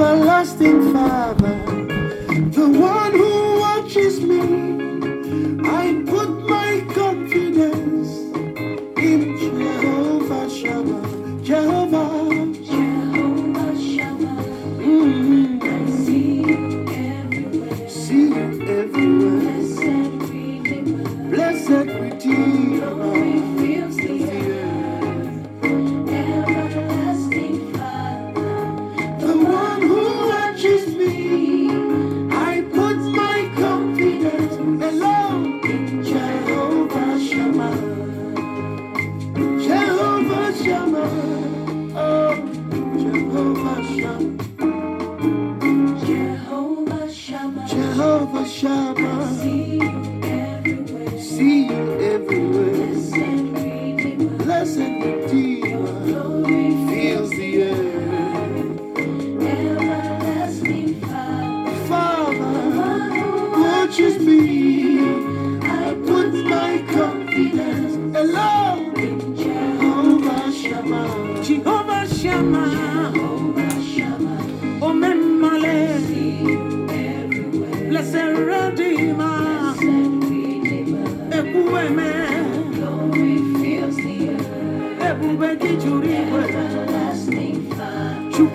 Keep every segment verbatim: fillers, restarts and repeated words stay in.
everlasting Father, the one who watches me. I put my confidence in Jehovah Shammah, Jehovah, Jehovah Shammah. Mm-hmm. I see you everywhere, see you everywhere. Blessed Redeemer, blessed Redeemer. Jehovah Shammah, see you everywhere, see you everywhere. Blessed Redeemer, fills the earth. Everlasting Father, Father, who watches me, I put my confidence alone in Jehovah Shammah, Jehovah Shammah, Jehovah Shammah. Oh, Memale. Blessed Redeemer, glory fills the earth. Everlasting Father, the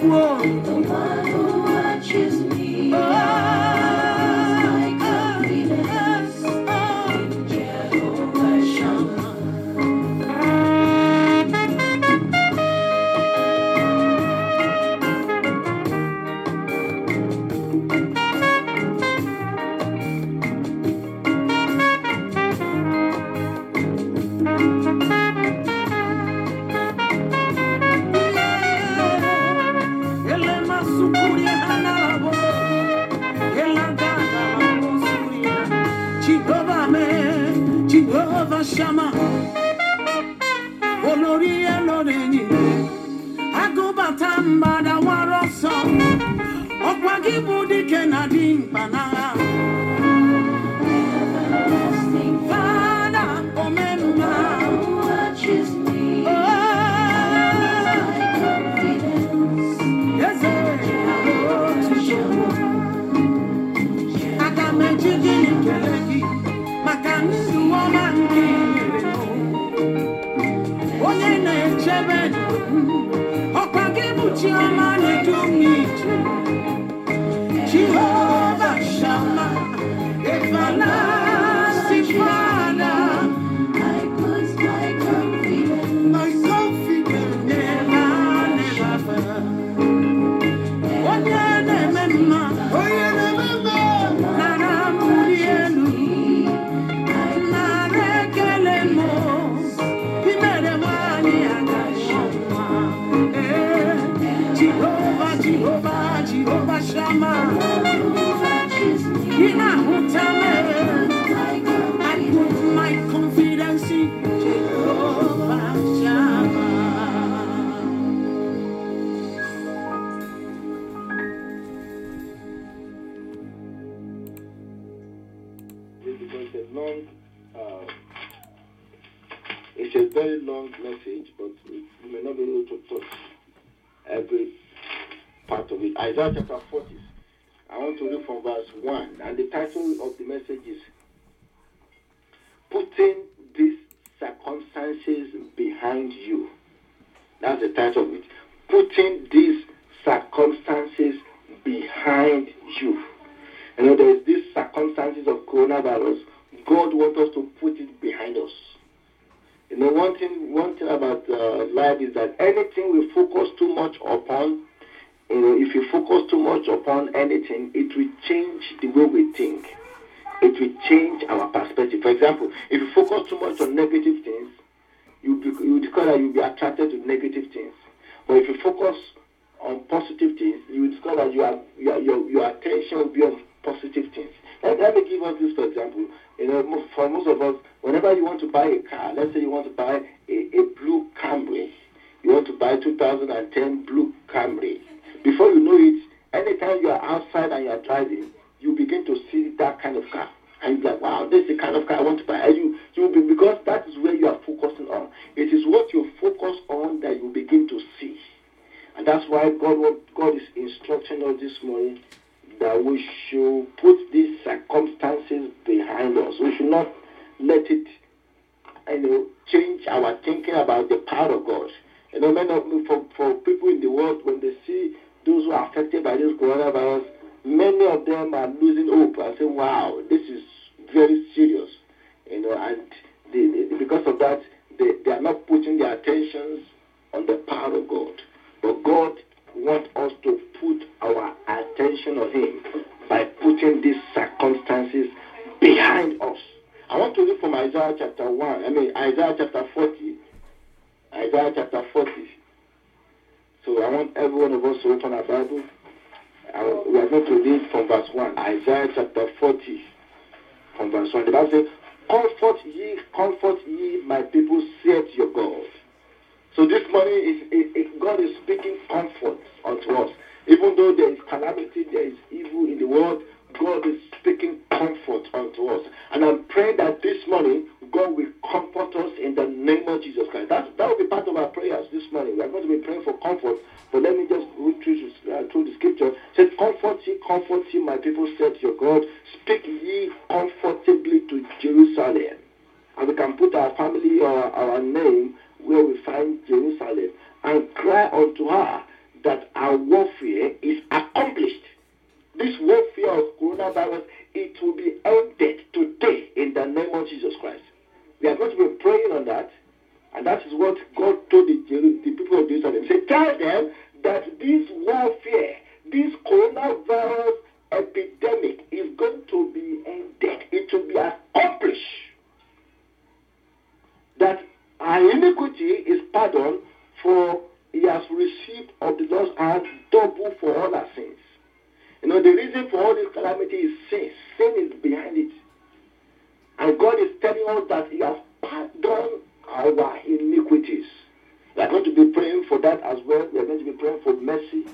one who watches me. Oh, my confidence in Jehovah Shammah. Shama, Olori Eloreni, Agobatamba da Waroso, Okwagi Budi Kenadim Pana. Everlasting Father, Omena, who watches me, oh, my confidence. Yes, I can make you get Makani woman. Jehovah Shammah, everlasting Father, I put my confidence, my confidence never, never fail. Oh yeah, remember, oh yeah, remember. Nara murielu, nara kelemos, imere mani agashama. Jehovah, Jehovah. Jehovah Shammah, in a hotel, I put my confidence in Jehovah Shammah. It's a long, uh, it's a very long message, but we may not be able to touch every part of it. Isaiah chapter forty. I want to read from verse one, and the title of the message is Putting These Circumstances Behind You. That's the title of it. Putting These Circumstances Behind You. You know, there is these circumstances of coronavirus. God wants us to put it behind us. You know, one thing, one thing about uh, life is that anything we focus too much upon, you know, if you focus too much upon anything, it will change the way we think. It will change our perspective. For example, if you focus too much on negative things, you you discover that you'll be attracted to negative things. But if you focus on positive things, you discover that you are, you are, your your attention will be on positive things. Let, let me give us this, for example. You know, for most of us, whenever you want to buy a car, let's say you want to buy a, a blue Camry, you want to buy two thousand ten blue Camry. Before you know it, anytime you are outside and you are driving, you begin to see that kind of car. And you're like, wow, this is the kind of car I want to buy. And you, you be, because that is where you are focusing on. It is what you focus on that you begin to see. And that's that's why God, God is instructing us this morning that we should put these circumstances behind us. We should not let it, you know, change our thinking about the power of God. You know, many of for, for people in the world, when they see those who are affected by this coronavirus, many of them are losing hope and saying, wow, this is very serious. You know, and they, they, because of that, they, they are not putting their attentions on the power of God. But God wants us to put our attention on Him by putting these circumstances behind us. I want to read from Isaiah chapter one. I mean Isaiah chapter forty. Isaiah chapter forty. So I want every one of us to open our Bible. I, we are going to read from verse one. Isaiah chapter forty, from verse one. The Bible says, "Comfort ye, comfort ye, my people, saith your God." So this morning, is, is, is God is speaking comfort unto us. Even though there is calamity, there is evil in the world, God is speaking comfort unto us. And I'm praying that this morning, God will comfort us in the name of Jesus Christ. That's, that will be part of our prayers this morning. We are going to be praying for comfort. But let me just read through, uh, through the scripture. It says, "Comfort ye, comfort ye, my people, saith your God. Speak ye comfortably to Jerusalem." And we can put our family or our name where we find Jerusalem, and cry unto her that our warfare is accomplished. This warfare of coronavirus, it will be ended today in the name of Jesus Christ. We are going to be praying on that, and that is what God told the, the people of Jerusalem. He said, tell them that this warfare, this coronavirus epidemic is going to be ended. It will be accomplished. That our iniquity is pardoned, for he has received of the Lord's hand double for all our sins. You know, the reason for all this calamity is sin. Sin is behind it. And God is telling us that he has pardoned our iniquities. We are going to be praying for that as well. We are going to be praying for mercy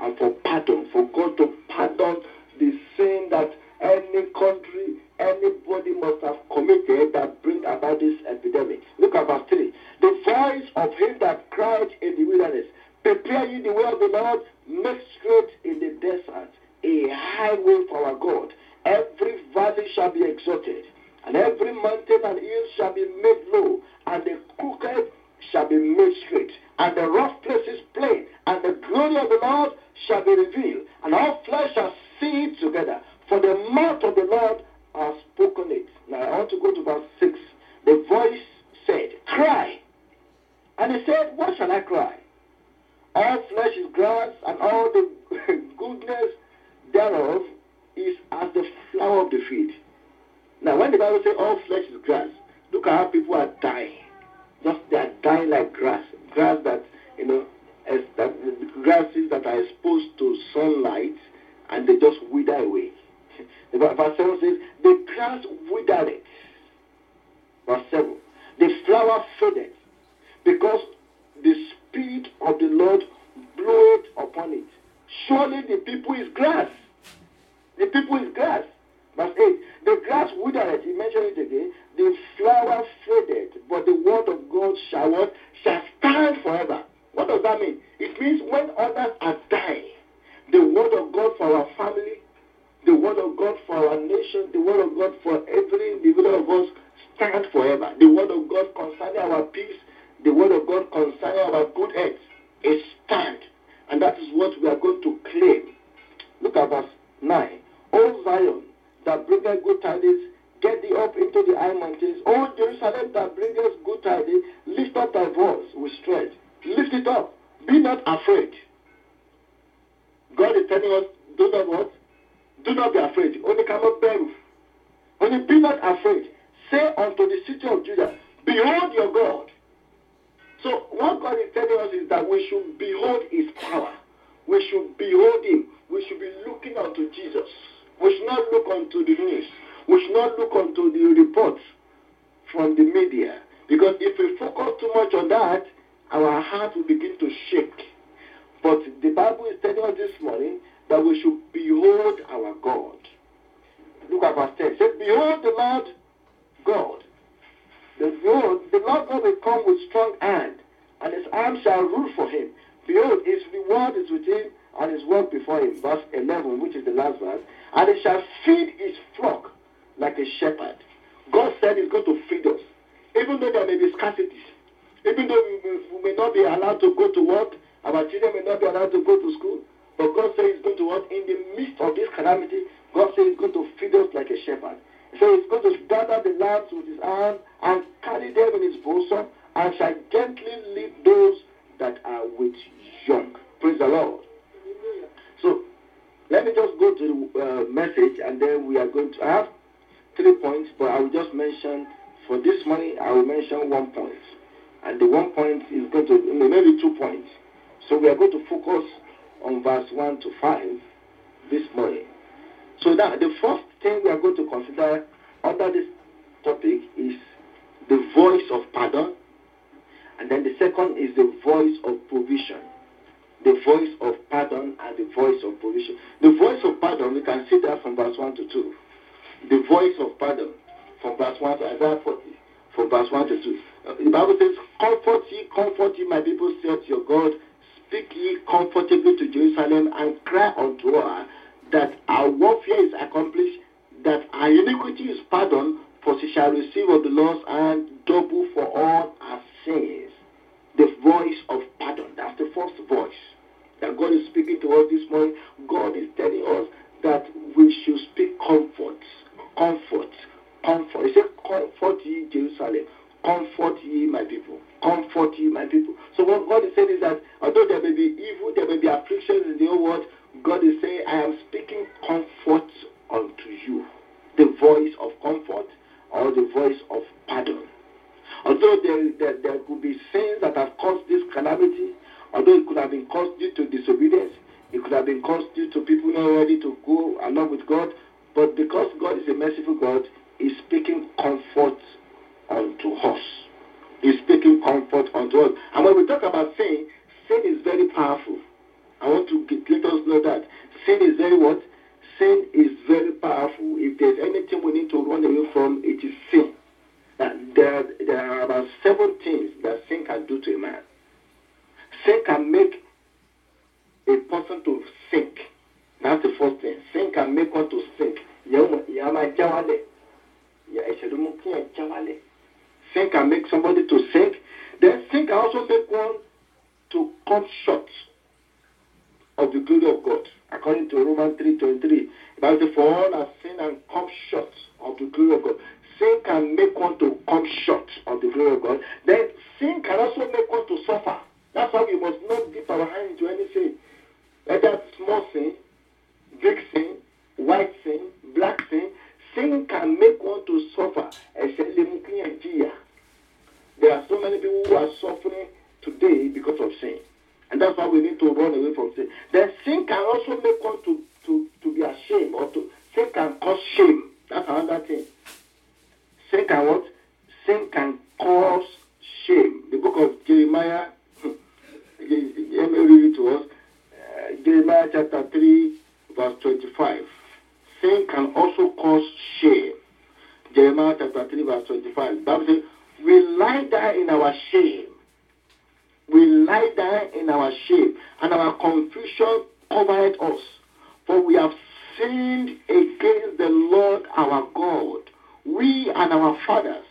and for pardon, for God to pardon the sin that any country, anybody must have committed that bring about this epidemic. Look at verse three. "The voice of him that cried in the wilderness, prepare ye the way of the Lord, make straight in the desert a highway for our God. Every valley shall be exalted, and every mountain and hill shall be made low, and the crooked shall be made straight, and the rough places plain, and the glory of the Lord shall be revealed, and all flesh shall see it together, for the mouth of the Lord has spoken it." Now I want to go to verse six. "The voice said, Cry. And he said, What shall I cry? All flesh is grass, and all the goodness thereof is as the flower of the field." Now when the Bible says all flesh is grass, look at how people are dying. Just they are dying like grass. Grass that, you know, as that grasses that are exposed to sunlight, and they just wither away. Verse seven says, "The grass withered it." Verse seven. "The flower faded, because the Spirit of the Lord blew it upon it. Surely the people is grass." The people is grass. Verse eight. "The grass withered it." He mentioned it again. "The flower faded, but the word of God shall what? Shall stand forever." What does that mean? It means when others are dying, the word of God for our family, the word of God for our nation, the word of God for every individual of us stands forever. The word of God concerning our peace, the word of God concerning our good health is stand. And that is what we are going to claim. Look at verse nine. "O Zion, that bringeth good tidings, get thee up into the high mountains. O Jerusalem, that bringeth good tidings, lift up thy voice with strength. Lift it up. Be not afraid." God is telling us, do not what? Do not be afraid. Only cannot bear. Only be not afraid. "Say unto the city of Judah, Behold your God." So what God is telling us is that we should behold his power. We should behold him. We should be looking unto Jesus. We should not look unto the news. We should not look unto the reports from the media. Because if we focus too much on that, our heart will begin to shake. But the Bible is telling us this morning that we should behold our God. Look at verse ten. It says, "Behold the Lord God. The Lord, the Lord God will come with strong hand, and his arm shall rule for him. Behold, his reward is with him, and his work before him. Verse eleven, which is the last verse. And he shall feed his flock like a shepherd. God said he's going to feed us. Even though there may be scarcity, even though we may not be allowed to go to work, our children may not be allowed to go to school, but God says he's going to work in the midst of this calamity. God says he's going to feed us like a shepherd. So he's going to gather the lambs with his arm and carry them in his bosom, and shall gently lead those that are with young. Praise the Lord. So let me just go to the uh, message, and then we are going to have three points, but I will just mention for this morning, I will mention one point. And the one point is going to, maybe two points. So we are going to focus on verse one to five this morning. So that the first thing we are going to consider under this topic is the voice of pardon, and then the second is the voice of provision. The voice of pardon and the voice of provision. The voice of pardon, we can see that from verse one to two. The voice of pardon from verse one to Isaiah forty, from verse one to two. Uh, the Bible says, "Comfort ye, comfort ye, my people, saith your God. Speak ye comfortably to Jerusalem, and cry unto her, that our warfare is accomplished, that our iniquity is pardoned, for she shall receive of the Lord's hand double for all her sins." The voice of pardon. That's the first voice that God is speaking to us this morning. God is telling us that we should speak comfort. Comfort. Comfort. He said, "Comfort ye, Jerusalem. Comfort ye, my people. Comfort ye, my people." So what God is saying is that although there may be evil, there may be afflictions in the whole world, God is saying, "I am speaking comfort unto you." The voice of comfort or the voice of pardon. Although there, there, there could be sins that have caused this calamity, although it could have been caused due to disobedience, it could have been caused due to people not ready to go along with God, but because God is a merciful God, he's speaking comfort unto us. He's speaking comfort unto us. And when we talk about sin, sin is very powerful. I want to get, let us know that. Sin is very what? Sin is very powerful. If there's anything we need to run away from, it is sin. And there, there are about seven things that sin can do to a man. Sin can make a person to sink. That's the first thing. Sin can make one to sink. Sin can make somebody to sink. Then sin can also make one to come short of the glory of God. According to Romans three twenty-three, the Bible says, "For all have sinned and come short of the glory of God." Sin can make one to come short of the glory of God. Then sin can also make one to suffer. That's why we must not dip our hand into any sin. Whether small sin, big sin, white sin, black sin, sin can make one to suffer. There are so many people who are suffering today because of sin. And that's why we need to run away from sin. Then sin can also make one to, to, to be ashamed, or to, sin can cause shame. That's another thing. Sin can what? Sin can cause shame. The book of Jeremiah, let me read it to us. Uh, Jeremiah chapter three, verse twenty-five. Sin can also cause shame. Jeremiah chapter three, verse twenty-five. The Bible says, "We lie down in our shame. We lie down in our shame, and our confusion covereth us. For we have sinned against the Lord our God, we and our fathers,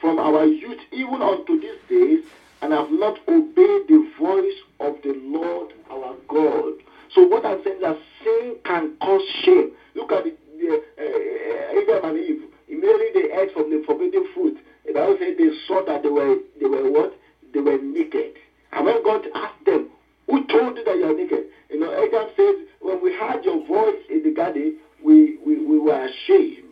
from our youth even unto these days, and have not obeyed the voice of the Lord our God." So what I'm saying is that sin can cause shame. Look at the, the uh, Adam and Eve. Immediately they ate from the forbidden fruit. The Bible says they saw that they were they were what? They were naked. And when God asked them, "Who told you that you are naked?" You know, Adam said, "When we heard your voice in the garden, we, we, we were ashamed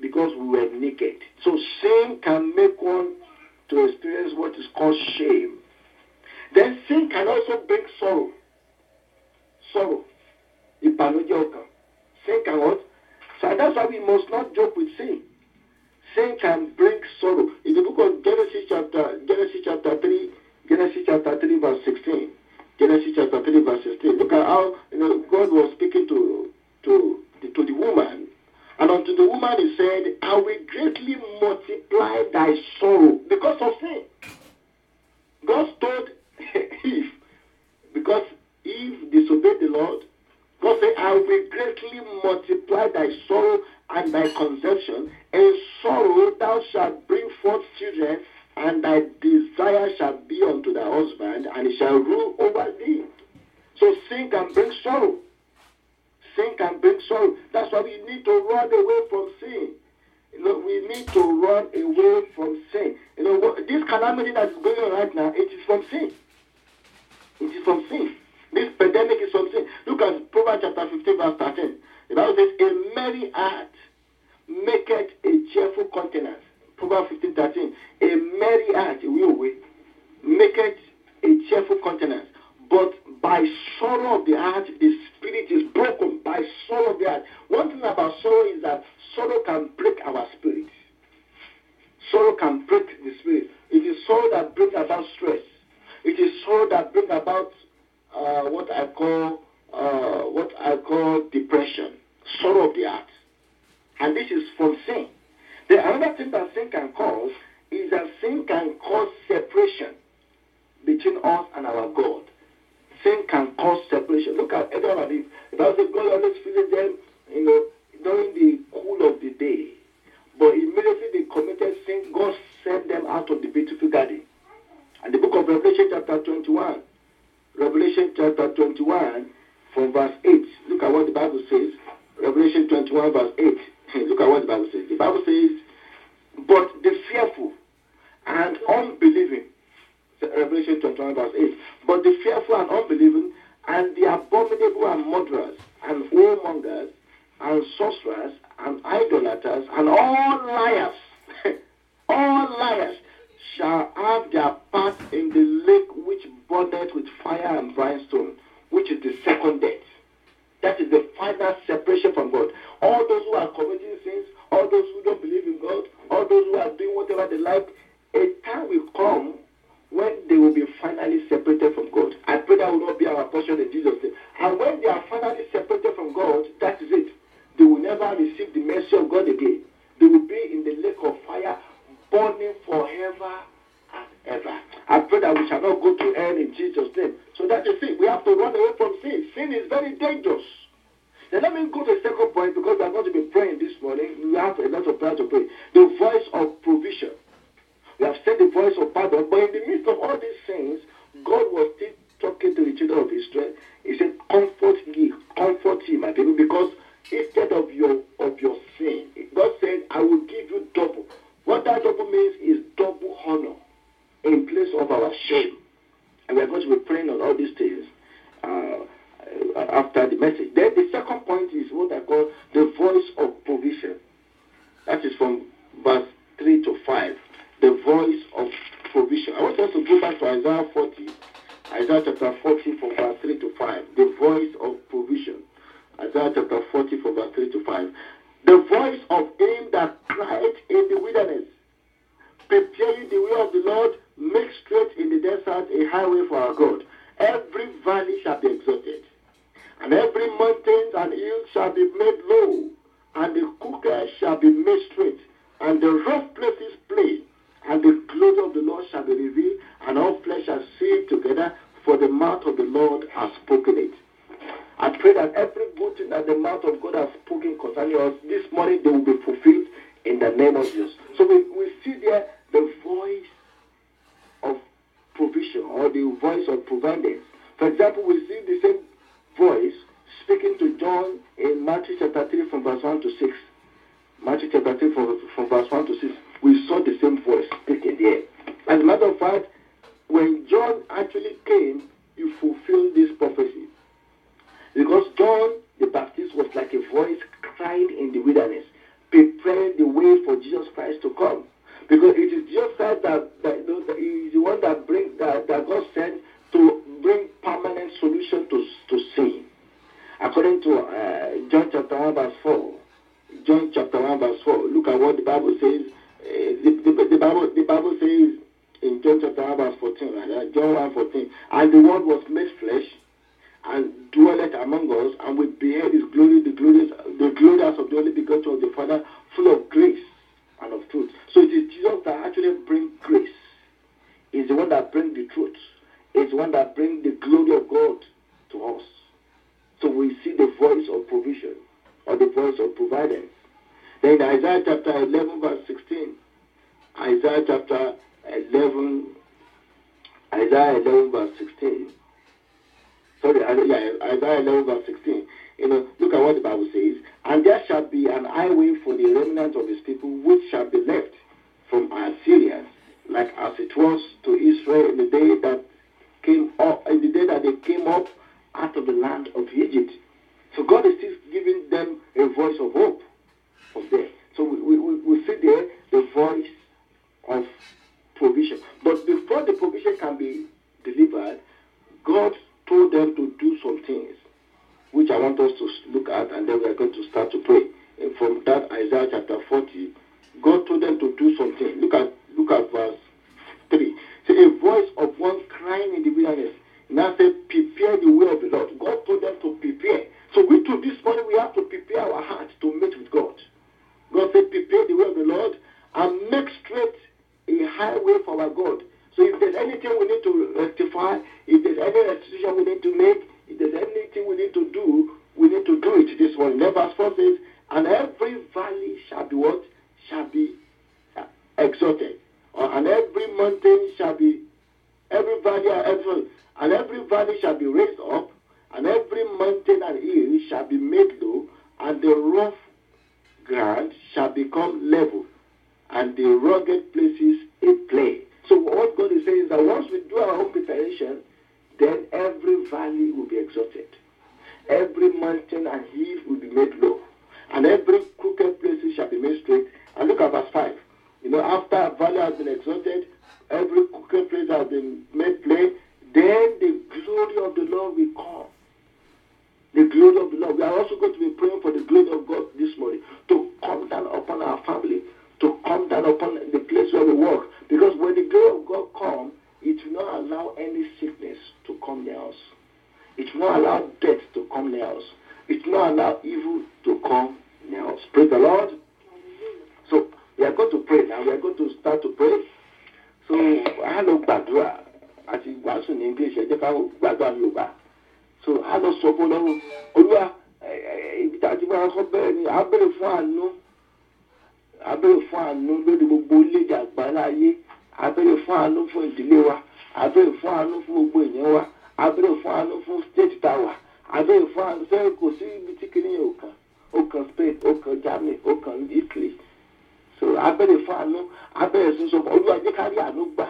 because we were naked." So sin can make one to experience what is called shame. Then sin can also bring sorrow. Sorrow. Sin can what? So that's why we must not joke with sin. Sin can bring sorrow. In the book of Genesis chapter, Genesis chapter three, Genesis chapter three verse sixteen, Genesis chapter three verse sixteen. Look at how, you know, God was speaking to to the, to the woman, and unto the woman he said, "I will greatly multiply thy sorrow because of sin." God told Eve Because if disobey the Lord, God said, I will greatly multiply thy sorrow and thy conception. In sorrow thou shalt bring forth children, and thy desire shall be unto thy husband, and he shall rule over thee. So sin can bring sorrow. Sin can bring sorrow. That's why we need to run away from sin. You know, we need to run away from sin. You know, what, this calamity that is going on right now, it is from sin. It is from sin. This pandemic is from sin. Look at Proverbs chapter fifteen, verse thirteen. The Bible says, a merry heart maketh a cheerful countenance. Proverbs fifteen, thirteen. A merry heart, will we, maketh a cheerful countenance. But by sorrow of the heart, the spirit is broken. By sorrow of the heart. One thing about sorrow is that sorrow can break our spirit. Sorrow can break the spirit. It is sorrow that brings about stress. It is sorrow that brings about uh, what I call uh, what I call depression. Sorrow of the heart. And this is from sin. The another thing that sin can cause is that sin can cause separation between us and our God. Sin can cause separation. Look at Adam and Eve. The Bible says God always visited them, you know, during the cool of the day. But immediately they committed sin, God sent them out of the beautiful garden. And the book of Revelation chapter twenty-one, Revelation chapter twenty-one, from verse eight. Look at what the Bible says. Revelation twenty-one, verse eight. Look at what the Bible says. The Bible says, but the fearful and unbelieving, Revelation twenty-one, verse eight, but the fearful and unbelieving, and the abominable and murderers, and whoremongers, and sorcerers, and idolaters, and all liars, all liars, shall have their part in the lake which burneth with fire and brimstone, which is the second death. That is the final separation from God. All those who are committing sins, all those who don't believe in God, all those who are doing whatever they like, a time will come when they will be finally separated from God. I pray that will not be our portion in Jesus' name. And when they are finally separated from God, that is it. They will never receive the mercy of God again. They will be in the lake of fire, burning forever and ever. I pray that we shall not go to hell in Jesus' name. So that is it. We have to run away from sin. Sin is very dangerous. Now let me go to the second point, because we are going to be praying this morning. We have a lot of prayer to pray. The voice of provision. We have said the voice of pardon, but in the midst of all these things, God was still talking to the children of Israel. He said, comfort ye, comfort ye, my people, because instead of your of your sin, God said, I will give you double. What that double means is double honor in place of our shame. And we are going to be praying on all these things uh, after the message. Then the second point is what I call the voice of provision. That is from verse three to five. The voice of provision. I want us to go back to Isaiah forty, Isaiah chapter forty from verse three to five. The voice of provision. Isaiah chapter forty from verse three to five. The voice of him that cried in the wilderness, prepare ye the way of the Lord, make straight in the desert a highway for our God. Every valley shall be exalted, and every mountain and hill shall be made low, and the crooked shall be made straight, and the rough places plain. And the glory of the Lord shall be revealed, and all flesh shall see it together, for the mouth of the Lord has spoken it. I pray that every good thing that the mouth of God has spoken concerning us, this morning they will be fulfilled in the name of Jesus. So we, we see there the voice of provision, or the voice of providence. For example, we see the same voice speaking to John in Matthew chapter three from verse one to six. Matthew chapter three from, from verse one to six. We saw the same voice speaking there. As a matter of fact, when John actually came, he fulfilled this prophecy. Because John the Baptist was like a voice crying in the wilderness, preparing the way for Jesus Christ to come. Because it is Jesus Christ that, that, that is the one that brings that, that God sent to bring permanent solution to, to sin. According to uh, John chapter one verse four, John chapter one verse four. Look at what the Bible says. Uh, the, the, the, Bible, the Bible says in John chapter one verse fourteen, right? John one fourteen, and the Word was made flesh and dwelleth among us, and we beheld his glory, the glory, the glory as of the only begotten of the Father, full of grace and of truth. So it is Jesus that actually brings grace. Is the one that brings the truth. Is is one that brings the glory of God to us. So we see the voice of provision, or the voice of providence. Then Isaiah chapter eleven verse sixteen. Isaiah chapter eleven, Isaiah eleven verse sixteen. Sorry, Isaiah eleven verse sixteen. You know, look at what the Bible says. And there shall be an highway for the remnant of his people, which shall be left from Assyria, like as it was to Israel in the day that came up, in the day that they came up out of the land of Egypt. So God is still giving them a voice of hope of there. So we, we, we see there the voice of provision. But before the provision can be delivered, God told them to do some things, which I want us to look at, and then we are going to start to pray. And from that, Isaiah chapter forty, God told them to do something. Look at look at verse three. So a voice of one crying in the wilderness. Now said, prepare the way of the Lord. God told them to prepare. So we too this morning, we have to prepare our hearts to meet with God. God said, prepare the way of the Lord and make straight a highway for our God. So if there's anything we need to rectify, if there's any restitution we need to make, if there's anything we need to do, we need to do it this morning. Verse four says, and every valley shall be what? Shall be exalted. And every mountain shall be, every valley, every, and every valley shall be raised up, and every mountain and hill shall be made low, and the rough ground shall become level, and the rugged places a plain. So what God is saying is that once we do our own preparation, then every valley will be exalted. Every mountain and hill will be made low. And every crooked place shall be made straight. And look at verse five. You know, after a valley has been exalted, every crooked place has been made plain, then the glory of the Lord will come. The glory of the Lord. We are also going to be praying for the glory of God this morning to come down upon our family, to come down upon the place where we work. Because when the glory of God comes, it will not allow any sickness to come near us. It will not allow death to come near us. It will not allow evil to come near us. Praise the Lord. So, we are going to pray now. We are going to start to pray. So, hello, Badua. As it was in English, I just have Badua Yoba. So, hello, Sopolo. Olua, I believe for a no. I believe for a no. Lord, you will lead us by life. I believe for a no for India. I believe for a no for Bonya. I believe for a no for State Tower. I believe for a no for Kosi. Okan Spain, Okan Germany, Okan Italy. So I bet if I know, I bet it's so. Olúwa jẹ́ ká rí àánú gbà.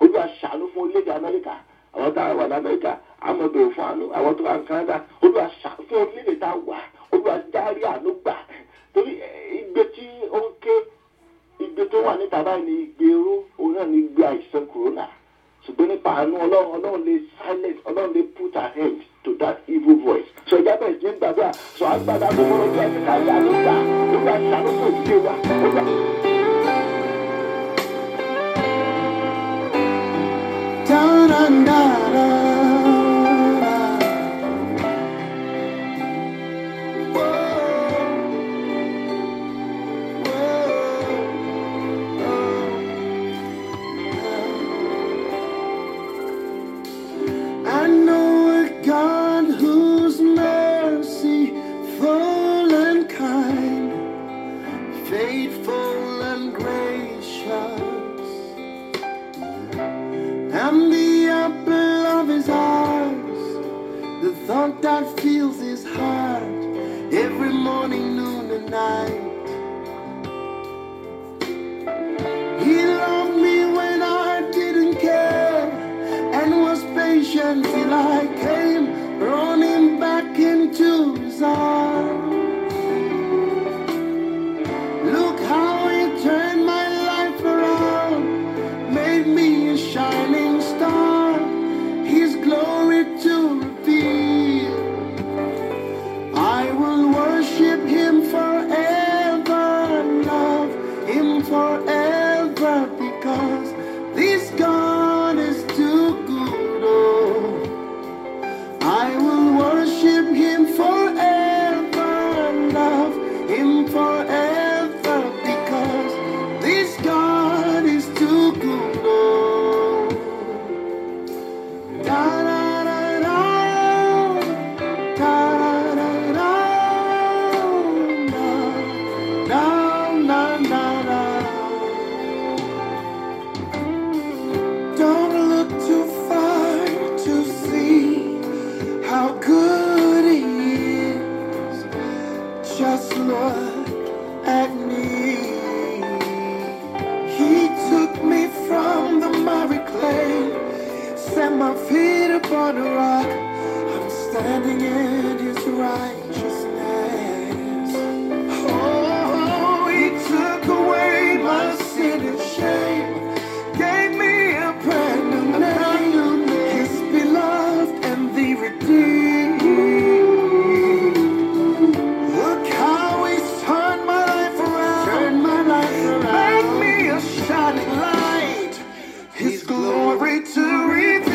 Olúwa ṣàánú fún orílẹ̀-èdè Amẹ́ríkà. Àwọn tá a wà ní Amẹ́ríkà, àmọ́ bẹ̀rẹ̀ fún àánú. Àwọn tó wà ní Canada, Olúwa ṣàánú fún orílẹ̀-èdè tá a wà. Olúwa já rí àánú gbà. Torí igbe tí ó ń ké, igbe tó wà níta báyìí ni igbe oró, òun náà ni igbe àìsàn corona. Ṣùgbọ́n nípa àánú Ọlọ́run, Ọlọ́run lè silence, Ọlọ́run lè put an end to that evil voice. So ìjábọ̀ ìjẹ́ ń gbàgbà, so àgbàdá gbogbo ọjọ́ ẹ̀ka ìyá ló gbà, ó gbà ṣàlùkò ìdílé wa, ó gbà. Shining star, his glory to reveal. Plant my feet upon a rock. I'm standing in His righteousness. Oh, He took away my sin and shame, gave me a brand new name. His beloved and the redeemed. Look how He's turned my life around. Turn my life around. Make me a shining light. His glory to redeem.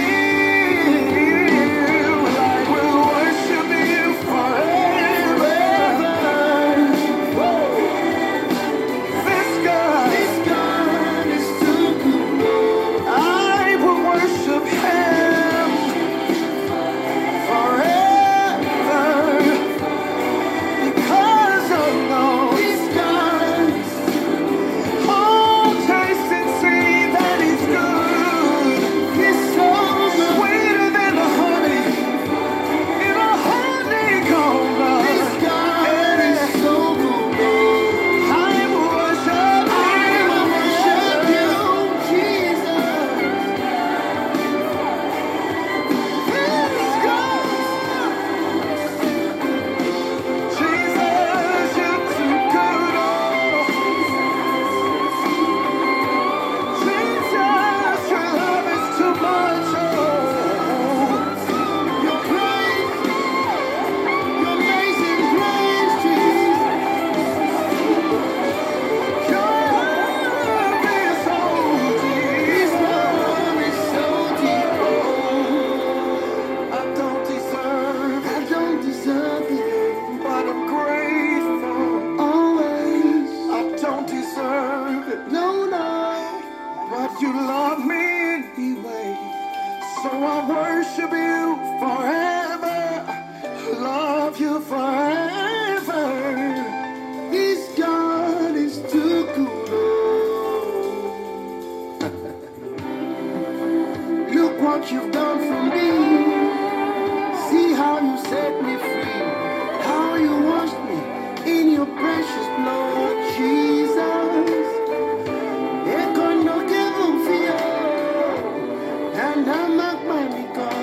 And I'm not my God.